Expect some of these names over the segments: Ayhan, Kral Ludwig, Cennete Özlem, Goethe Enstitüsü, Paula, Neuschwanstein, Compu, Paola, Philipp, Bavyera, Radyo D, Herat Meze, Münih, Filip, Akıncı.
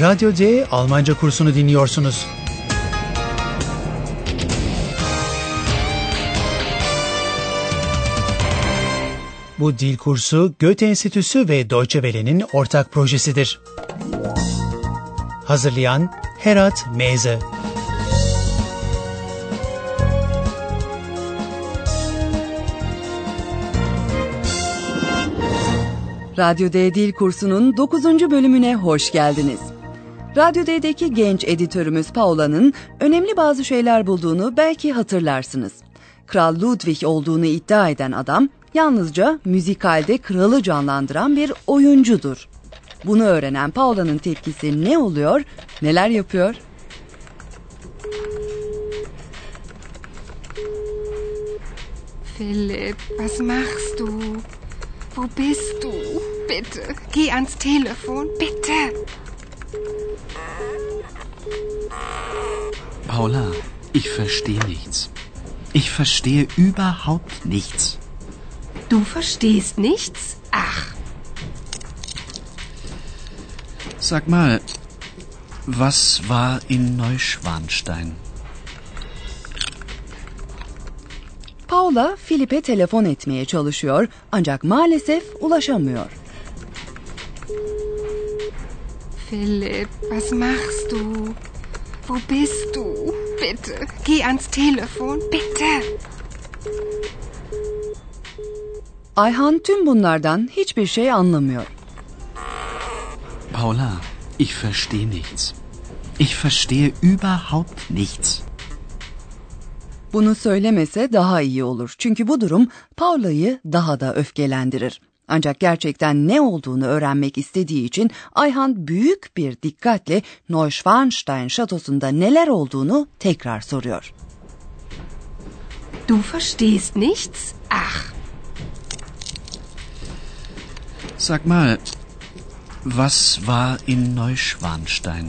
Radyo D Almanca kursunu dinliyorsunuz. Bu dil kursu Goethe Enstitüsü ve Deutsche Welle'nin ortak projesidir. Hazırlayan Herat Meze. Radyo D Dil Kursu'nun 9. bölümüne hoş geldiniz. Radyo D'deki genç editörümüz Paola'nın önemli bazı şeyler bulduğunu belki hatırlarsınız. Kral Ludwig olduğunu iddia eden adam yalnızca müzikalde kralı canlandıran bir oyuncudur. Bunu öğrenen Paola'nın tepkisi ne oluyor, neler yapıyor? Philipp, was machst du? Wo bist du? Bitte, geh ans Telefon, bitte. Paula, ich verstehe nichts. Ich verstehe überhaupt nichts. Du verstehst nichts? Ach. Sag mal, was war in Neuschwanstein? Paula, Filip'e telefon etmeye çalışıyor ancak maalesef ulaşamıyor. Philipp, was machst du? Wo bist du? Bitte, geh ans Telefon, bitte. Ayhan tüm bunlardan hiçbir şey anlamıyor. Paula, ich verstehe nichts. Ich verstehe überhaupt nichts. Bunu söylemese daha iyi olur. Çünkü bu durum Paula'yı daha da öfkelendirir. Ancak gerçekten ne olduğunu öğrenmek istediği için Ayhan büyük bir dikkatle Neuschwanstein şatosunda neler olduğunu tekrar soruyor. Du verstehst nichts? Ach. Sag mal, was war in Neuschwanstein?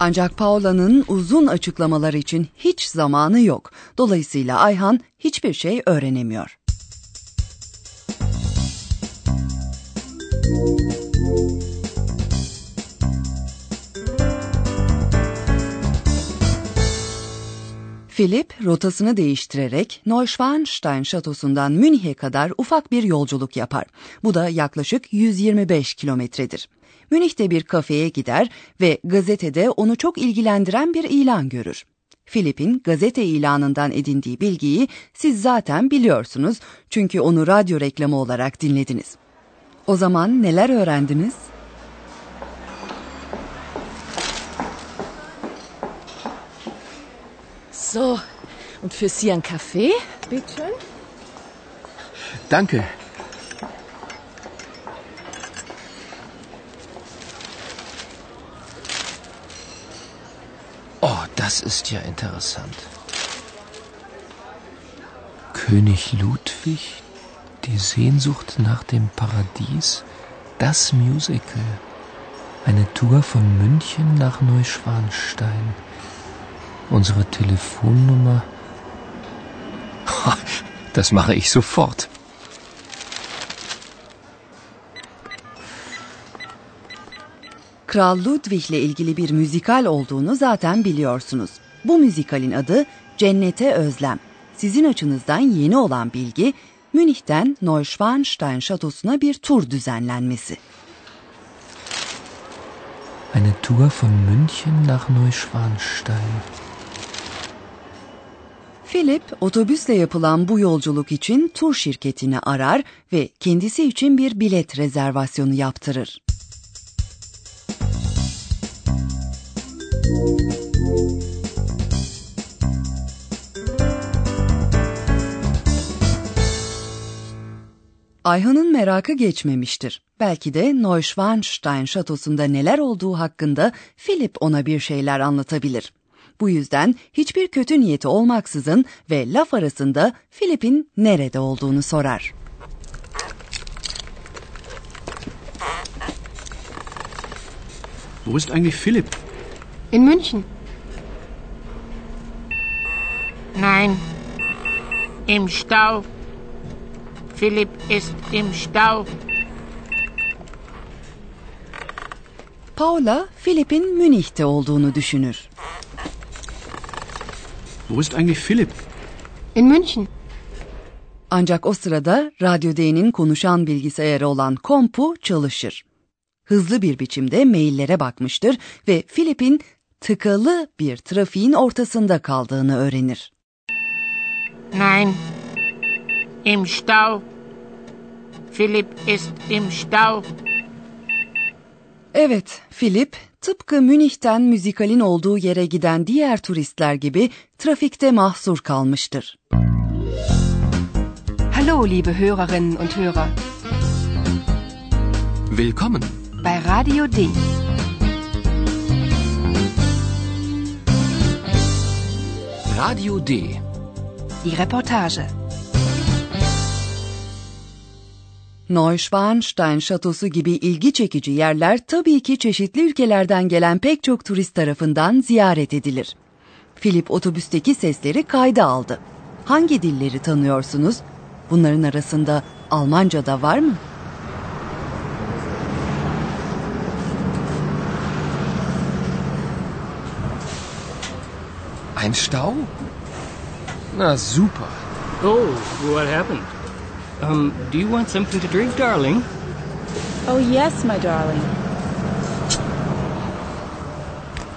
Ancak Paula'nın uzun açıklamalar için hiç zamanı yok. Dolayısıyla Ayhan hiçbir şey öğrenemiyor. Filip rotasını değiştirerek Neuschwanstein şatosundan Münih'e kadar ufak bir yolculuk yapar. Bu da yaklaşık 125 kilometredir. Münih'te bir kafeye gider ve gazetede onu çok ilgilendiren bir ilan görür. Filip'in gazete ilanından edindiği bilgiyi siz zaten biliyorsunuz çünkü onu radyo reklamı olarak dinlediniz. O zaman neler öğrendiniz? So, und für Sie ein Kaffee? Bitte. Danke. Das ist ja interessant. König Ludwig, die Sehnsucht nach dem Paradies, das Musical. Eine Tour von München nach Neuschwanstein. Unsere Telefonnummer. Das mache ich sofort. Kral Ludwig'le ilgili bir müzikal olduğunu zaten biliyorsunuz. Bu müzikalin adı Cennete Özlem. Sizin açınızdan yeni olan bilgi, Münih'ten Neuschwanstein şatosuna bir tur düzenlenmesi. Eine Tour von München nach Neuschwanstein. Philipp, otobüsle yapılan bu yolculuk için tur şirketini arar ve kendisi için bir bilet rezervasyonu yaptırır. Ayhan'ın merakı geçmemiştir. Belki de Neuschwanstein şatosunda neler olduğu hakkında Philipp ona bir şeyler anlatabilir. Bu yüzden hiçbir kötü niyeti olmaksızın ve laf arasında Philipp'in nerede olduğunu sorar. Wo ist eigentlich Philipp? In München. Nein, im Stau. Philipp ist im Stau. Paula, Philipp'in Münih'te olduğunu düşünür. Wo ist eigentlich Philipp? In München. Ancak o sırada Radyo D'nin konuşan bilgisayarı olan Compu çalışır. Hızlı bir biçimde maillere bakmıştır ve Philipp'in tıkalı bir trafiğin ortasında kaldığını öğrenir. Nein, im Stau. Philipp ist im Stau. Evet, Philipp tıpkı Münih'ten müzikalin olduğu yere giden diğer turistler gibi trafikte mahsur kalmıştır. Hallo liebe Hörerinnen und Hörer. Willkommen bei Radio D. Radio D. Die Reportage. Neuschwanstein şatosu gibi ilgi çekici yerler tabii ki çeşitli ülkelerden gelen pek çok turist tarafından ziyaret edilir. Filip otobüsteki sesleri kayda aldı. Hangi dilleri tanıyorsunuz? Bunların arasında Almanca da var mı? Ein Stau? Na super. Oh, what happened? Do you want something to drink, darling? Oh yes, my darling.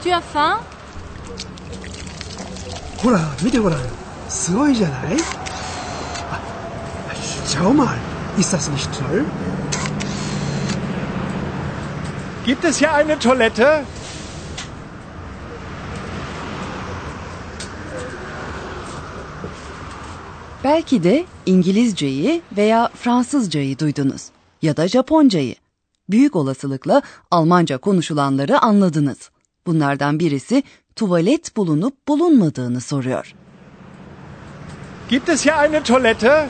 Tu as faim? Hora, mite hora. Sugoi janai? Schau mal, ist das nicht toll? Gibt es hier eine Toilette? Belki de İngilizceyi veya Fransızcayı duydunuz ya da Japoncayı. Büyük olasılıkla Almanca konuşulanları anladınız. Bunlardan birisi tuvalet bulunup bulunmadığını soruyor. Gibt es hier eine Toilette?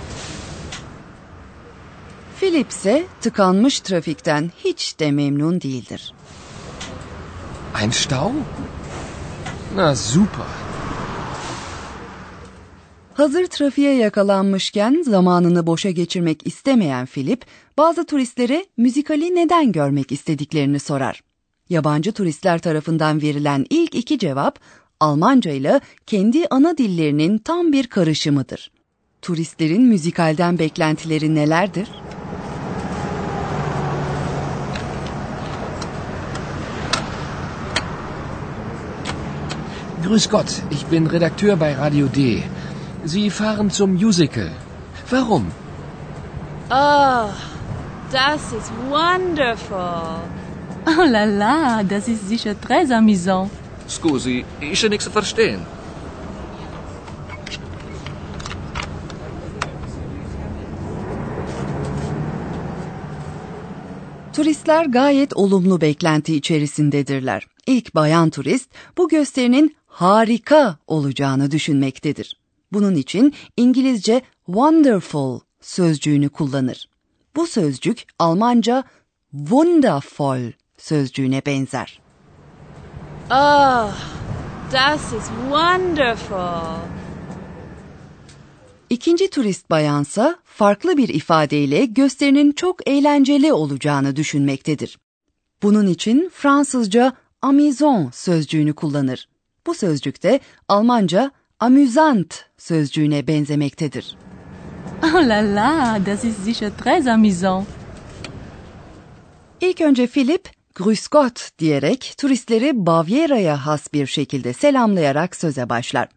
Philipp ise tıkanmış trafikten hiç de memnun değildir. Ein Stau? Na super. Hazır trafiğe yakalanmışken zamanını boşa geçirmek istemeyen Philipp, bazı turistlere müzikali neden görmek istediklerini sorar. Yabancı turistler tarafından verilen ilk iki cevap, Almanca ile kendi ana dillerinin tam bir karışımıdır. Turistlerin müzikalden beklentileri nelerdir? Grüß Gott, ich bin Redakteur bei Radio D. Sie fahren zum Musical. Warum? Oh, das ist wonderful. Oh la la, das ist sicher très amüsant. Scusi, ich kann nichts verstehen. Turistler gayet olumlu beklenti içerisindedirler. İlk bayan turist bu gösterinin harika olacağını düşünmektedir. Bunun için İngilizce wonderful sözcüğünü kullanır. Bu sözcük Almanca wundervoll sözcüğüne benzer. Oh, das ist wonderful. İkinci turist bayansa farklı bir ifadeyle gösterinin çok eğlenceli olacağını düşünmektedir. Bunun için Fransızca amusant sözcüğünü kullanır. Bu sözcük de Almanca amüzant sözcüğüne benzemektedir. Oh la la, das ist sicher très amüsant. İlk önce Philipp, Grüß Gott diyerek turistleri Bavyera'ya has bir şekilde selamlayarak söze başlar.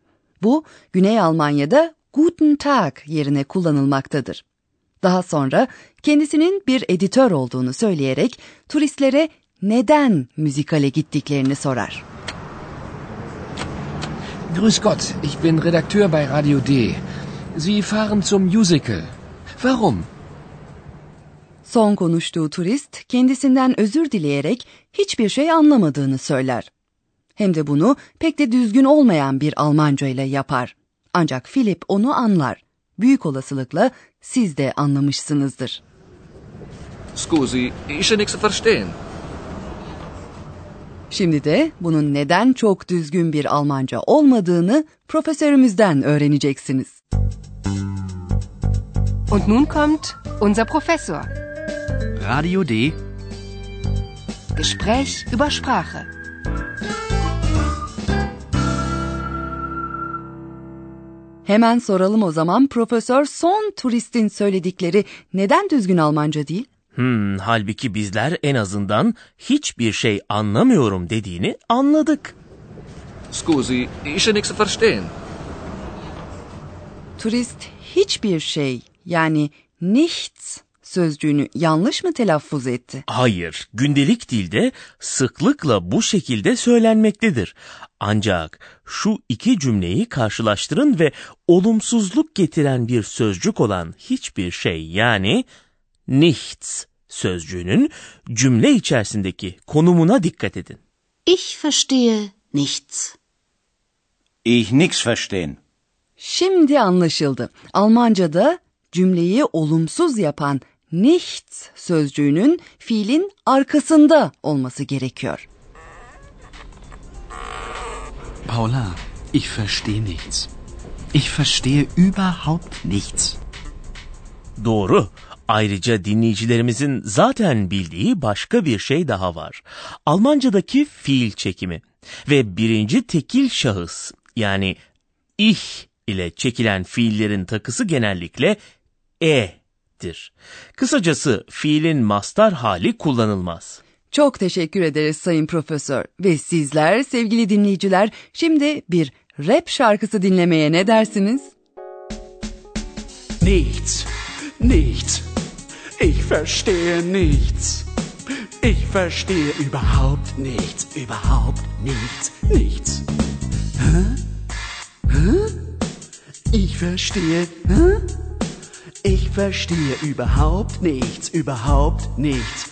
Bu, Güney Almanya'da Guten Tag yerine kullanılmaktadır. Daha sonra kendisinin bir editör olduğunu söyleyerek turistlere neden müzikale gittiklerini sorar. Grüß Gott, ich bin Redakteur bei Radio D. Sie fahren zum Musical. Warum? Son konuştuğu turist kendisinden özür dileyerek hiçbir şey anlamadığını söyler. Hem de bunu pek de düzgün olmayan bir Almanca ile yapar. Ancak Philipp onu anlar. Büyük olasılıkla siz de anlamışsınızdır. Scusi, ich kann nichts verstehen. Şimdi de bunun neden çok düzgün bir Almanca olmadığını profesörümüzden öğreneceksiniz. Und nun kommt unser Professor. Radio D. Gespräch über Sprache. Hemen soralım o zaman Profesör, son turistin söyledikleri neden düzgün Almanca değil? Halbuki bizler en azından hiçbir şey anlamıyorum dediğini anladık. Scusi, ich kann nichts verstehen. Turist hiçbir şey, yani nichts sözcüğünü yanlış mı telaffuz etti? Hayır, gündelik dilde sıklıkla bu şekilde söylenmektedir. Ancak şu iki cümleyi karşılaştırın ve olumsuzluk getiren bir sözcük olan hiçbir şey, yani nichts sözcüğünün cümle içerisindeki konumuna dikkat edin. Ich verstehe nichts. Ich nichts verstehen. Şimdi anlaşıldı. Almanca'da cümleyi olumsuz yapan nichts sözcüğünün fiilin arkasında olması gerekiyor. Paula, ich verstehe nichts. Ich verstehe überhaupt nichts. Doğru. Ayrıca dinleyicilerimizin zaten bildiği başka bir şey daha var. Almanca'daki fiil çekimi ve birinci tekil şahıs, yani ich ile çekilen fiillerin takısı genellikle e'dir. Kısacası fiilin mastar hali kullanılmaz. Çok teşekkür ederiz Sayın Profesör. Ve sizler sevgili dinleyiciler, şimdi bir rap şarkısı dinlemeye ne dersiniz? Nichts, nichts. Ich verstehe nichts. Ich verstehe überhaupt nichts, überhaupt nichts, nichts. Ich verstehe, ich verstehe überhaupt nichts, nichts,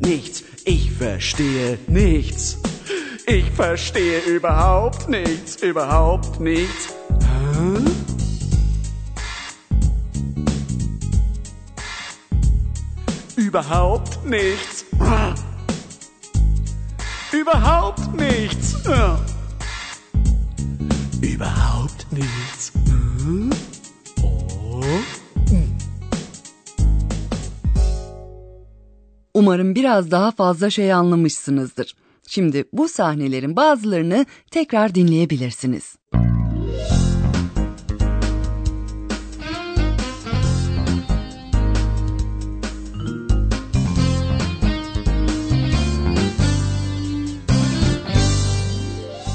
nichts, ich verstehe überhaupt nichts, überhaupt nichts, überhaupt nichts. Überhaupt nichts. Umarım biraz daha fazla şey anlamışsınızdır. Şimdi bu sahnelerin bazılarını tekrar dinleyebilirsiniz.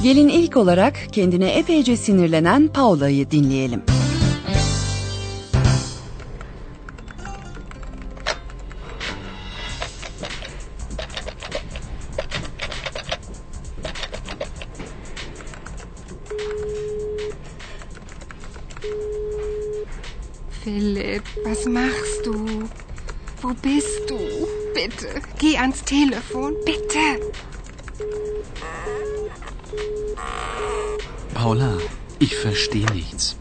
Gelin ilk olarak kendine epeyce sinirlenen Paola'yı dinleyelim. Philipp, was machst du? Wo bist du? Bitte, geh ans Telefon, bitte. Paula, ich verstehe nichts.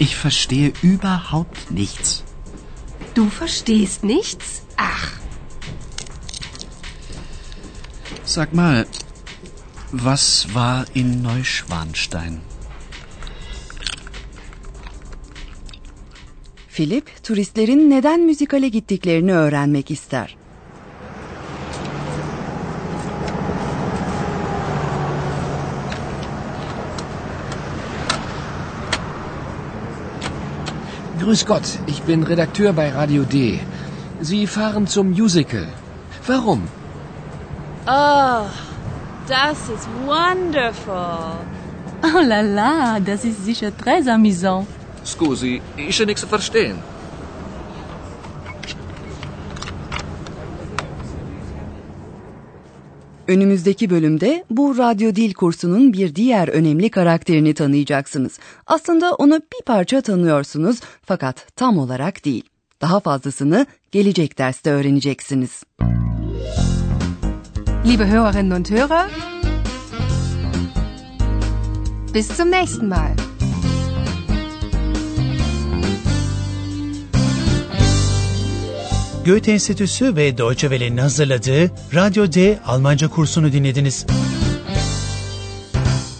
Ich verstehe überhaupt nichts. Du verstehst nichts? Ach. Sag mal, was war in Neuschwanstein? Filip, turistlerin neden müzikale gittiklerini öğrenmek ister. Grüß Gott, ich bin Redakteur bei Radio D. Sie fahren zum Musical. Warum? Oh, das ist wonderful. Oh la la, das ist sicher très amüsant. Scusi, ich kann nichts verstehen. Önümüzdeki bölümde bu radyo dil kursunun bir diğer önemli karakterini tanıyacaksınız. Aslında onu bir parça tanıyorsunuz fakat tam olarak değil. Daha fazlasını gelecek derste öğreneceksiniz. Liebe Hörerinnen und Hörer, bis zum nächsten Mal. Goethe Enstitüsü ve Deutsche Welle'nin hazırladığı Radyo D Almanca kursunu dinlediniz.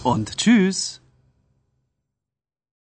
Und tschüss.